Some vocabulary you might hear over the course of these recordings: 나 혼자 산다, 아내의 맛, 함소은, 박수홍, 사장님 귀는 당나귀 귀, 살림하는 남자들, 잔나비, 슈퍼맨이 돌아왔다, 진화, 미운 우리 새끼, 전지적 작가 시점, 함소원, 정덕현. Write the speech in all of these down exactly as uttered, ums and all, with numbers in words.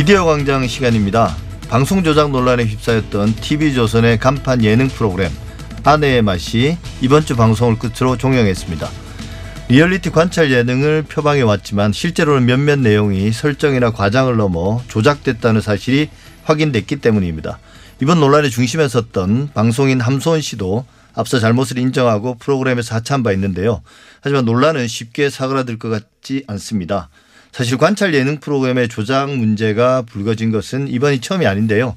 미디어 광장 시간입니다. 방송 조작 논란에 휩싸였던 티비조선의 간판 예능 프로그램 아내의 맛이 이번 주 방송을 끝으로 종영했습니다. 리얼리티 관찰 예능을 표방해왔지만 실제로는 몇몇 내용이 설정이나 과장을 넘어 조작됐다는 사실이 확인됐기 때문입니다. 이번 논란의 중심에 섰던 방송인 함소은 씨도 앞서 잘못을 인정하고 프로그램에서 하차한 바 있는데요. 하지만 논란은 쉽게 사그라들 것 같지 않습니다. 사실 관찰 예능 프로그램의 조작 문제가 불거진 것은 이번이 처음이 아닌데요.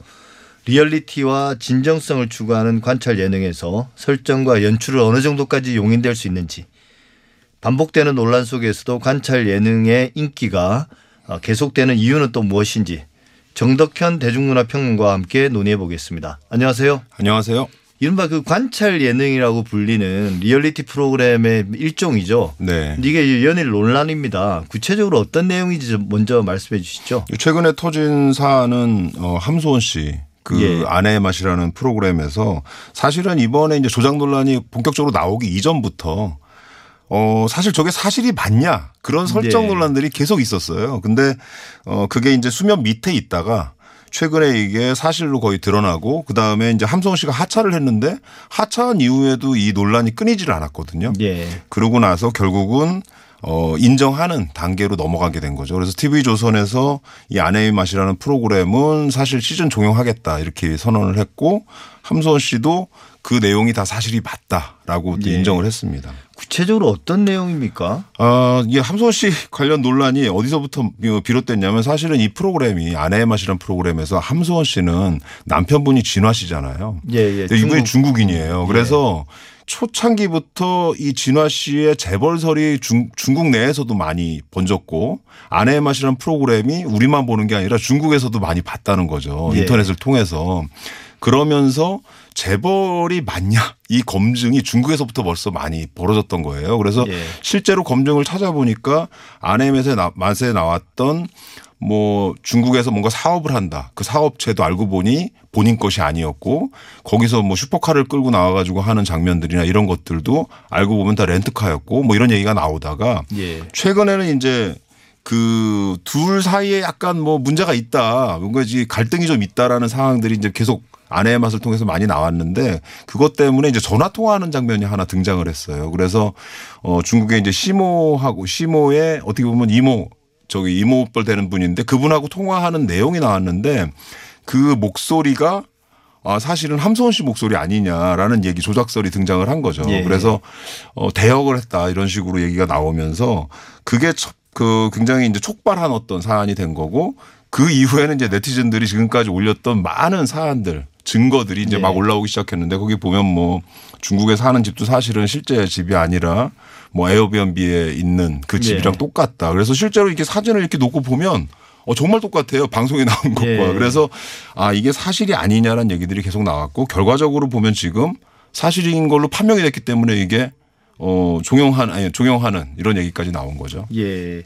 리얼리티와 진정성을 추구하는 관찰 예능에서 설정과 연출을 어느 정도까지 용인될 수 있는지, 반복되는 논란 속에서도 관찰 예능의 인기가 계속되는 이유는 또 무엇인지 정덕현 대중문화평론가와 함께 논의해 보겠습니다. 안녕하세요. 안녕하세요. 이른바 그 관찰 예능이라고 불리는 리얼리티 프로그램의 일종이죠. 네. 이게 연일 논란입니다. 구체적으로 어떤 내용인지 먼저 말씀해 주시죠. 최근에 터진 사안은 어, 함소원 씨. 그 예. 아내의 맛이라는 프로그램에서 사실은 이번에 이제 조작 논란이 본격적으로 나오기 이전부터 어, 사실 저게 사실이 맞냐 그런 설정 네. 논란들이 계속 있었어요. 근데 어, 그게 이제 수면 밑에 있다가 최근에 이게 사실로 거의 드러나고 그다음에 이제 함소원 씨가 하차를 했는데 하차한 이후에도 이 논란이 끊이질 않았거든요. 예. 그러고 나서 결국은 어, 인정하는 단계로 넘어가게 된 거죠. 그래서 티비조선에서 이 아내의 맛이라는 프로그램은 사실 시즌 종영하겠다 이렇게 선언을 했고 함소원 씨도 그 내용이 다 사실이 맞다라고 예. 인정을 했습니다. 구체적으로 어떤 내용입니까? 아, 예, 함소원 씨 관련 논란이 어디서부터 비롯됐냐면 사실은 이 프로그램이 아내의 맛이라는 프로그램에서 함소원 씨는 남편분이 진화 씨잖아요. 예, 예. 근데 이분이 중국. 중국인이에요. 그래서 예. 초창기부터 이 진화 씨의 재벌설이 중, 중국 내에서도 많이 번졌고 아내의 맛이라는 프로그램이 우리만 보는 게 아니라 중국에서도 많이 봤다는 거죠. 예. 인터넷을 통해서. 그러면서 재벌이 맞냐 이 검증이 중국에서부터 벌써 많이 벌어졌던 거예요. 그래서 예. 실제로 검증을 찾아보니까 아내의 맛에 나왔던 뭐 중국에서 뭔가 사업을 한다. 그 사업체도 알고 보니 본인 것이 아니었고 거기서 뭐 슈퍼카를 끌고 나와가지고 하는 장면들이나 이런 것들도 알고 보면 다 렌트카였고 뭐 이런 얘기가 나오다가 예. 최근에는 이제 그 둘 사이에 약간 뭐 문제가 있다. 뭔가 이제 갈등이 좀 있다라는 상황들이 이제 계속 아내의 맛을 통해서 많이 나왔는데 그것 때문에 이제 전화 통화하는 장면이 하나 등장을 했어요. 그래서 어 중국의 이제 시모하고 시모의 어떻게 보면 이모 저기 이모뻘 되는 분인데 그분하고 통화하는 내용이 나왔는데 그 목소리가 아 사실은 함소원 씨 목소리 아니냐라는 얘기 조작설이 등장을 한 거죠. 예. 그래서 어 대역을 했다 이런 식으로 얘기가 나오면서 그게 그 굉장히 이제 촉발한 어떤 사안이 된 거고 그 이후에는 이제 네티즌들이 지금까지 올렸던 많은 사안들 증거들이 이제 네. 막 올라오기 시작했는데 거기 보면 뭐 중국에 사는 집도 사실은 실제 집이 아니라 뭐 에어비앤비에 있는 그 집이랑 네. 똑같다. 그래서 실제로 이렇게 사진을 이렇게 놓고 보면 어 정말 똑같아요. 방송에 나온 것과. 네. 그래서 아 이게 사실이 아니냐라는 얘기들이 계속 나왔고 결과적으로 보면 지금 사실인 걸로 판명이 됐기 때문에 이게 어 종용한 아니 종용하는 이런 얘기까지 나온 거죠. 예,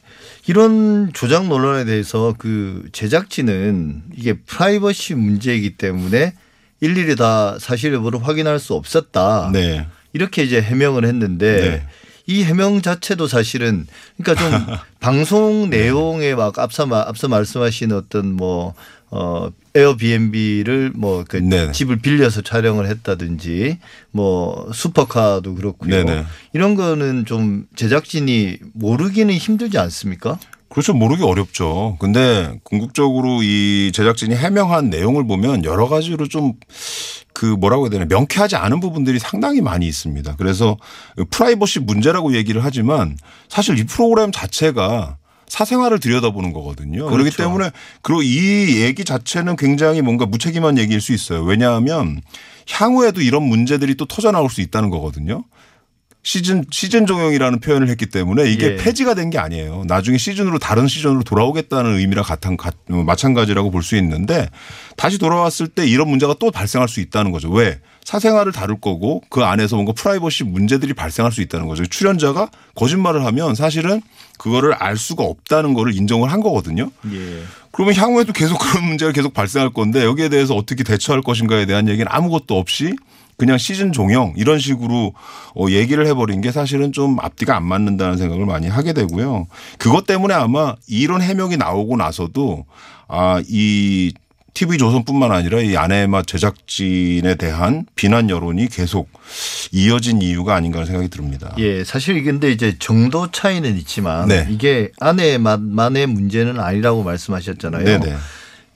이런 조작 논란에 대해서 그 제작진은 이게 프라이버시 문제이기 때문에 일일이 다 사실 여부를 확인할 수 없었다. 네. 이렇게 이제 해명을 했는데 네. 이 해명 자체도 사실은 그러니까 좀 방송 내용에 막 앞서 앞서 말씀하신 어떤 뭐 어 에어비앤비를 뭐 그 집을 빌려서 촬영을 했다든지 뭐 슈퍼카도 그렇고요. 네네. 이런 거는 좀 제작진이 모르기는 힘들지 않습니까? 그렇죠. 모르기 어렵죠. 근데 궁극적으로 이 제작진이 해명한 내용을 보면 여러 가지로 좀 그 뭐라고 해야 되나 명쾌하지 않은 부분들이 상당히 많이 있습니다. 그래서 프라이버시 문제라고 얘기를 하지만 사실 이 프로그램 자체가 사생활을 들여다보는 거거든요. 그렇죠. 그렇기 때문에 그리고 이 얘기 자체는 굉장히 뭔가 무책임한 얘기일 수 있어요. 왜냐하면 향후에도 이런 문제들이 또 터져나올 수 있다는 거거든요. 시즌 시즌 종영이라는 표현을 했기 때문에 이게 예. 폐지가 된 게 아니에요. 나중에 시즌으로 다른 시즌으로 돌아오겠다는 의미랑 같은 마찬가지라고 볼 수 있는데 다시 돌아왔을 때 이런 문제가 또 발생할 수 있다는 거죠. 왜? 사생활을 다룰 거고 그 안에서 뭔가 프라이버시 문제들이 발생할 수 있다는 거죠. 출연자가 거짓말을 하면 사실은 그거를 알 수가 없다는 거를 인정을 한 거거든요. 예. 그러면 향후에도 계속 그런 문제가 계속 발생할 건데 여기에 대해서 어떻게 대처할 것인가에 대한 얘기는 아무것도 없이 그냥 시즌 종영 이런 식으로 어, 얘기를 해버린 게 사실은 좀 앞뒤가 안 맞는다는 생각을 많이 하게 되고요. 그것 때문에 아마 이런 해명이 나오고 나서도 아, 이 티비조선뿐만 아니라 이 아내의 맛 제작진에 대한 비난 여론이 계속 이어진 이유가 아닌가 하는 생각이 듭니다. 예, 사실 근데 이제 정도 차이는 있지만 네. 이게 아내의 맛만의 문제는 아니라고 말씀하셨잖아요. 네네.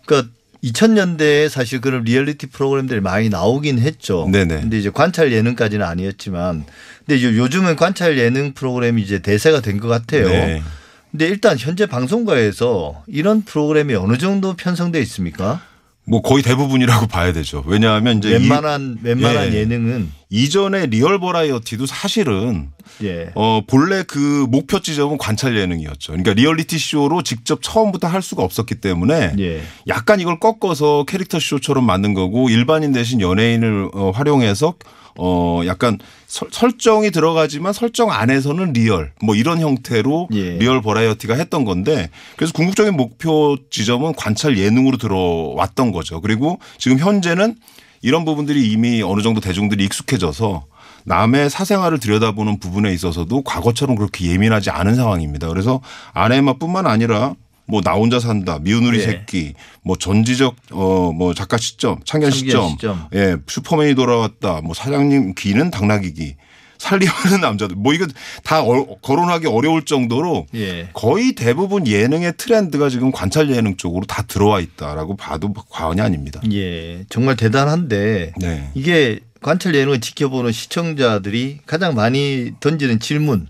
그러니까 이천 년대에 사실 그런 리얼리티 프로그램들이 많이 나오긴 했죠. 네네. 근데 이제 관찰 예능까지는 아니었지만, 근데 이제 요즘은 관찰 예능 프로그램이 이제 대세가 된 것 같아요. 네. 근데 일단 현재 방송가에서 이런 프로그램이 어느 정도 편성돼 있습니까? 뭐 거의 대부분이라고 봐야 되죠. 왜냐하면 이제 웬만한 이, 웬만한 예, 예능은 이전의 리얼 버라이어티도 사실은 예. 어 본래 그 목표 지점은 관찰 예능이었죠. 그러니까 리얼리티 쇼로 직접 처음부터 할 수가 없었기 때문에 예. 약간 이걸 꺾어서 캐릭터 쇼처럼 만든 거고 일반인 대신 연예인을 어, 활용해서 어 약간 설, 설정이 들어가지만 설정 안에서는 리얼 뭐 이런 형태로 예. 리얼 버라이어티가 했던 건데 그래서 궁극적인 목표 지점은 관찰 예능으로 들어왔던 거죠. 그리고 지금 현재는 이런 부분들이 이미 어느 정도 대중들이 익숙해져서 남의 사생활을 들여다보는 부분에 있어서도 과거처럼 그렇게 예민하지 않은 상황입니다. 그래서 아내의 맛뿐만 아니라 뭐 나 혼자 산다, 미운 우리 예. 새끼, 뭐 전지적 어 뭐 작가 시점, 창견 시점, 시점, 예 슈퍼맨이 돌아왔다, 뭐 사장님 귀는 당나귀 귀, 살림하는 남자들, 뭐 이거 다 어, 거론하기 어려울 정도로 예. 거의 대부분 예능의 트렌드가 지금 관찰 예능 쪽으로 다 들어와 있다라고 봐도 과언이 아닙니다. 예, 정말 대단한데 네. 이게 관찰 예능을 지켜보는 시청자들이 가장 많이 던지는 질문,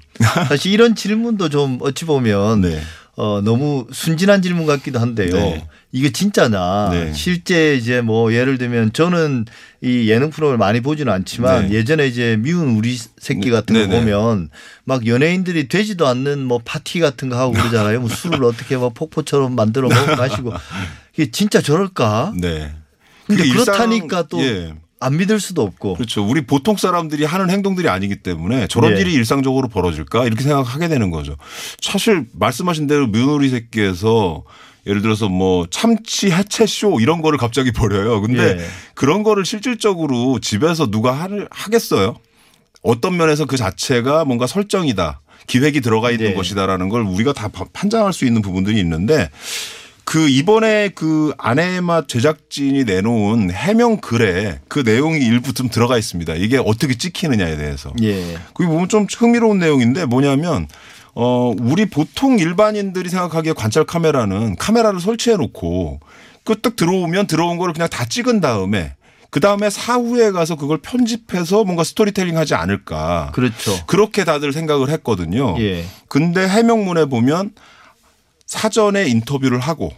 사실 이런 질문도 좀 어찌 보면. 네. 어 너무 순진한 질문 같기도 한데요. 네. 이게 진짜냐? 네. 실제 이제 뭐 예를 들면 저는 이 예능 프로그램을 많이 보지는 않지만 네. 예전에 이제 미운 우리 새끼 같은 네. 거 보면 막 연예인들이 되지도 않는 뭐 파티 같은 거 하고 그러잖아요. 뭐 술을 어떻게 막 폭포처럼 만들어 먹고 마시고 이게 진짜 저럴까? 네. 근데 그렇다니까 또. 예. 안 믿을 수도 없고. 그렇죠. 우리 보통 사람들이 하는 행동들이 아니기 때문에 저런 예. 일이 일상적으로 벌어질까 이렇게 생각하게 되는 거죠. 사실 말씀하신 대로 미운우리 새끼에서 예를 들어서 뭐 참치 해체 쇼 이런 거를 갑자기 벌여요. 근데 예. 그런 거를 실질적으로 집에서 누가 하겠어요? 어떤 면에서 그 자체가 뭔가 설정이다. 기획이 들어가 있는 예. 것이다라는 걸 우리가 다 판단할 수 있는 부분들이 있는데 그 이번에 그 아내의 맛 제작진이 내놓은 해명 글에 그 내용이 일부 좀 들어가 있습니다. 이게 어떻게 찍히느냐에 대해서. 예. 그게 보면 좀 흥미로운 내용인데 뭐냐면 어 우리 보통 일반인들이 생각하기에 관찰 카메라는 카메라를 설치해 놓고 그 딱 들어오면 들어온 거를 그냥 다 찍은 다음에 그다음에 사후에 가서 그걸 편집해서 뭔가 스토리텔링 하지 않을까. 그렇죠. 그렇게 다들 생각을 했거든요. 예. 근데 해명문에 보면 사전에 인터뷰를 하고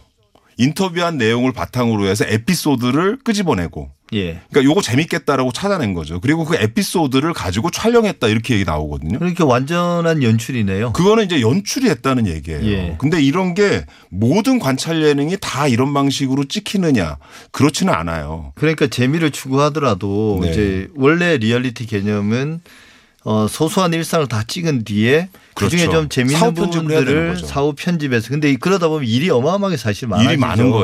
인터뷰한 내용을 바탕으로 해서 에피소드를 끄집어내고 예. 그러니까 요거 재밌겠다라고 찾아낸 거죠. 그리고 그 에피소드를 가지고 촬영했다 이렇게 얘기 나오거든요. 그러니까 완전한 연출이네요. 그거는 이제 연출이 했다는 얘기예요. 예. 근데 이런 게 모든 관찰 예능이 다 이런 방식으로 찍히느냐 그렇지는 않아요. 그러니까 재미를 추구하더라도 네. 이제 원래 리얼리티 개념은 어 소소한 일상을 다 찍은 뒤에 그렇죠. 그중에 좀 재밌는 부분들을 사후 편집해서 근데 그러다 보면 일이 어마어마하게 사실 많아지죠.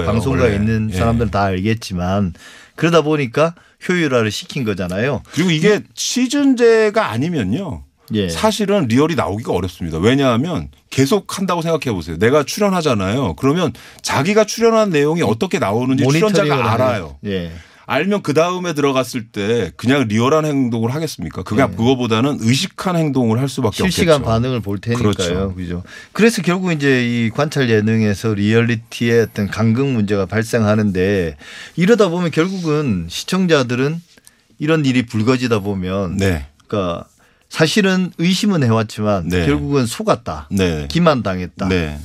방송가에 원래. 있는 사람들은 예. 다 알겠지만 그러다 보니까 효율화를 시킨 거잖아요. 그리고 이게 시즌제가 아니면요. 예. 사실은 리얼이 나오기가 어렵습니다. 왜냐하면 계속 한다고 생각해 보세요. 내가 출연하잖아요. 그러면 자기가 출연한 내용이 어떻게 나오는지 출연자가 알아요. 예. 알면 그 다음에 들어갔을 때 그냥 리얼한 행동을 하겠습니까? 그게 네. 그거보다는 의식한 행동을 할 수밖에 실시간 없겠죠. 실시간 반응을 볼 테니까요. 그렇죠. 그죠. 그래서 결국 이제 이 관찰 예능에서 리얼리티의 어떤 간극 문제가 발생하는데 이러다 보면 결국은 시청자들은 이런 일이 불거지다 보면 네. 그러니까 사실은 의심은 해왔지만 네. 결국은 속았다, 네. 기만당했다. 네.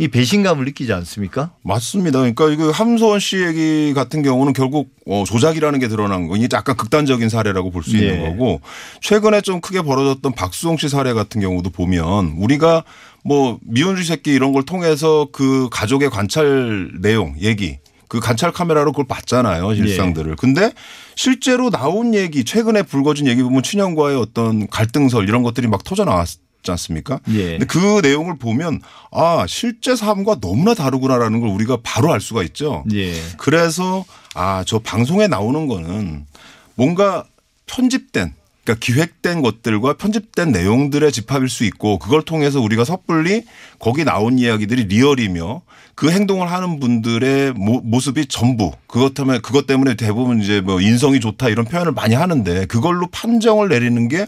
이 배신감을 느끼지 않습니까? 맞습니다. 그러니까 이거 함소원 씨 얘기 같은 경우는 결국 어, 조작이라는 게 드러난 거. 이게 약간 극단적인 사례라고 볼 수 예. 있는 거고 최근에 좀 크게 벌어졌던 박수홍 씨 사례 같은 경우도 보면 우리가 뭐 미운 우리 새끼 이런 걸 통해서 그 가족의 관찰 내용 얘기 그 관찰 카메라로 그걸 봤잖아요. 일상들을. 예. 근데 실제로 나온 얘기 최근에 불거진 얘기 보면 친형과의 어떤 갈등설 이런 것들이 막 터져 나왔을 지 않습니까? 예. 근데 그 내용을 보면 아 실제 삶과 너무나 다르구나라는 걸 우리가 바로 알 수가 있죠. 예. 그래서 아 저 방송에 나오는 거는 뭔가 편집된, 그러니까 기획된 것들과 편집된 내용들의 집합일 수 있고, 그걸 통해서 우리가 섣불리 거기 나온 이야기들이 리얼이며 그 행동을 하는 분들의 모, 모습이 전부 그것 때문에 그것 때문에 대부분 이제 뭐 인성이 좋다 이런 표현을 많이 하는데, 그걸로 판정을 내리는 게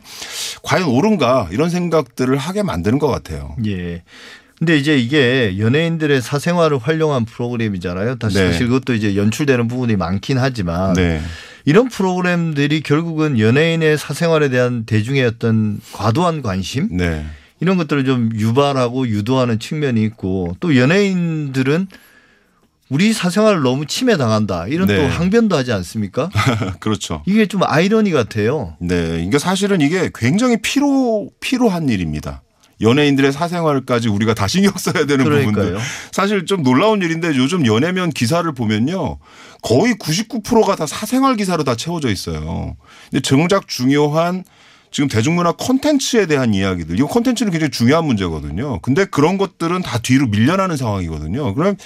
과연 옳은가 이런 생각들을 하게 만드는 것 같아요. 예. 근데 이제 이게 연예인들의 사생활을 활용한 프로그램이잖아요. 다시 네. 사실 그것도 이제 연출되는 부분이 많긴 하지만 네. 이런 프로그램들이 결국은 연예인의 사생활에 대한 대중의 어떤 과도한 관심 네. 이런 것들을 좀 유발하고 유도하는 측면이 있고, 또 연예인들은 우리 사생활을 너무 침해당한다 이런 네. 또 항변도 하지 않습니까? 그렇죠. 이게 좀 아이러니 같아요. 네, 그러니까 사실은 이게 굉장히 피로 피로한 일입니다. 연예인들의 사생활까지 우리가 다 신경 써야 되는 그러니까요. 부분들. 사실 좀 놀라운 일인데 요즘 연예면 기사를 보면요. 거의 구십구 퍼센트가 다 사생활 기사로 다 채워져 있어요. 근데 정작 중요한 지금 대중문화 콘텐츠에 대한 이야기들. 이 콘텐츠는 굉장히 중요한 문제거든요. 근데 그런 것들은 다 뒤로 밀려나는 상황이거든요. 그럼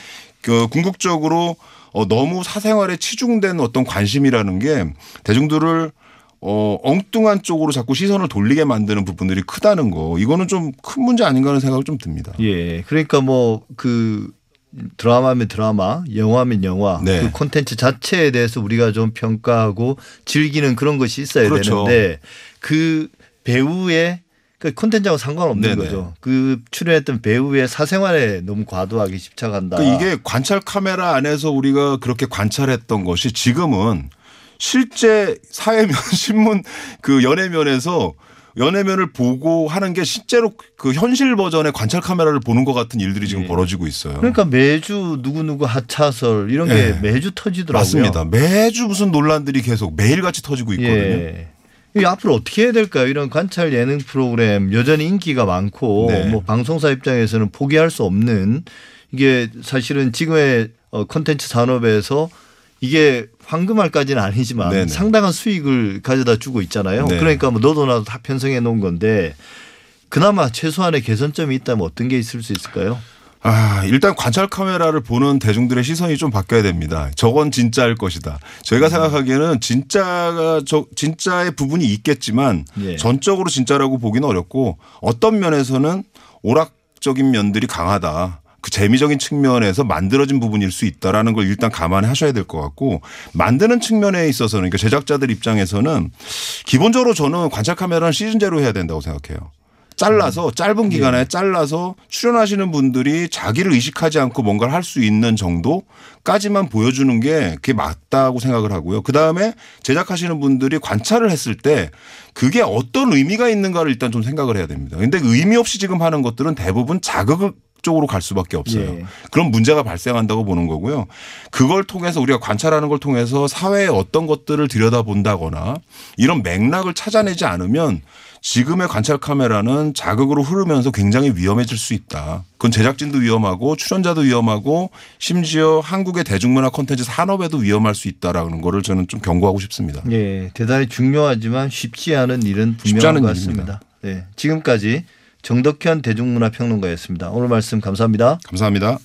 그 궁극적으로 너무 사생활에 치중된 어떤 관심이라는 게 대중들을 어, 엉뚱한 쪽으로 자꾸 시선을 돌리게 만드는 부분들이 크다는 거. 이거는 좀 큰 문제 아닌가 하는 생각을 좀 듭니다. 예. 그러니까 뭐 그 드라마면 드라마, 영화면 영화 네. 그 콘텐츠 자체에 대해서 우리가 좀 평가하고 즐기는 그런 것이 있어야 그렇죠. 되는데 그 배우의 그 콘텐츠하고 상관없는 네네. 거죠. 그 출연했던 배우의 사생활에 너무 과도하게 집착한다. 그러니까 이게 관찰 카메라 안에서 우리가 그렇게 관찰했던 것이 지금은 실제 사회면 신문 그 연예면에서 연예면을 보고 하는 게 실제로 그 현실 버전의 관찰 카메라를 보는 것 같은 일들이 지금 네. 벌어지고 있어요. 그러니까 매주 누구누구 하차설 이런 게 네. 매주 터지더라고요. 맞습니다. 매주 무슨 논란들이 계속 매일같이 터지고 있거든요. 네. 이 앞으로 어떻게 해야 될까요? 이런 관찰 예능 프로그램 여전히 인기가 많고 네. 뭐 방송사 입장에서는 포기할 수 없는, 이게 사실은 지금의 콘텐츠 산업에서 이게 황금알까지는 아니지만 네네. 상당한 수익을 가져다 주고 있잖아요. 네. 그러니까 뭐 너도 나도 다 편성해 놓은 건데 그나마 최소한의 개선점이 있다면 어떤 게 있을 수 있을까요? 아, 일단 관찰 카메라를 보는 대중들의 시선이 좀 바뀌어야 됩니다. 저건 진짜일 것이다. 저희가 음. 생각하기에는 진짜가 저 진짜의 부분이 있겠지만 예. 전적으로 진짜라고 보기는 어렵고, 어떤 면에서는 오락적인 면들이 강하다. 그 재미적인 측면에서 만들어진 부분일 수 있다라는 걸 일단 감안하셔야 될 것 같고, 만드는 측면에 있어서는 그러니까 제작자들 입장에서는 기본적으로 저는 관찰 카메라는 시즌제로 해야 된다고 생각해요. 잘라서 짧은 기간에 네. 잘라서 출연하시는 분들이 자기를 의식하지 않고 뭔가를 할 수 있는 정도까지만 보여주는 게 그게 맞다고 생각을 하고요. 그다음에 제작하시는 분들이 관찰을 했을 때 그게 어떤 의미가 있는가를 일단 좀 생각을 해야 됩니다. 그런데 의미 없이 지금 하는 것들은 대부분 자극을 쪽으로 갈 수밖에 없어요. 예. 그럼 문제가 발생한다고 보는 거고요. 그걸 통해서 우리가 관찰하는 걸 통해서 사회의 어떤 것들을 들여다본다거나 이런 맥락을 찾아내지 않으면 지금의 관찰 카메라는 자극으로 흐르면서 굉장히 위험해질 수 있다. 그건 제작진도 위험하고 출연자도 위험하고 심지어 한국의 대중문화 콘텐츠 산업에도 위험할 수 있다라는 거를 저는 좀 경고하고 싶습니다. 예, 대단히 중요하지만 쉽지 않은 일은 분명한 것 같습니다. 네, 지금까지 정덕현 대중문화평론가였습니다. 오늘 말씀 감사합니다. 감사합니다.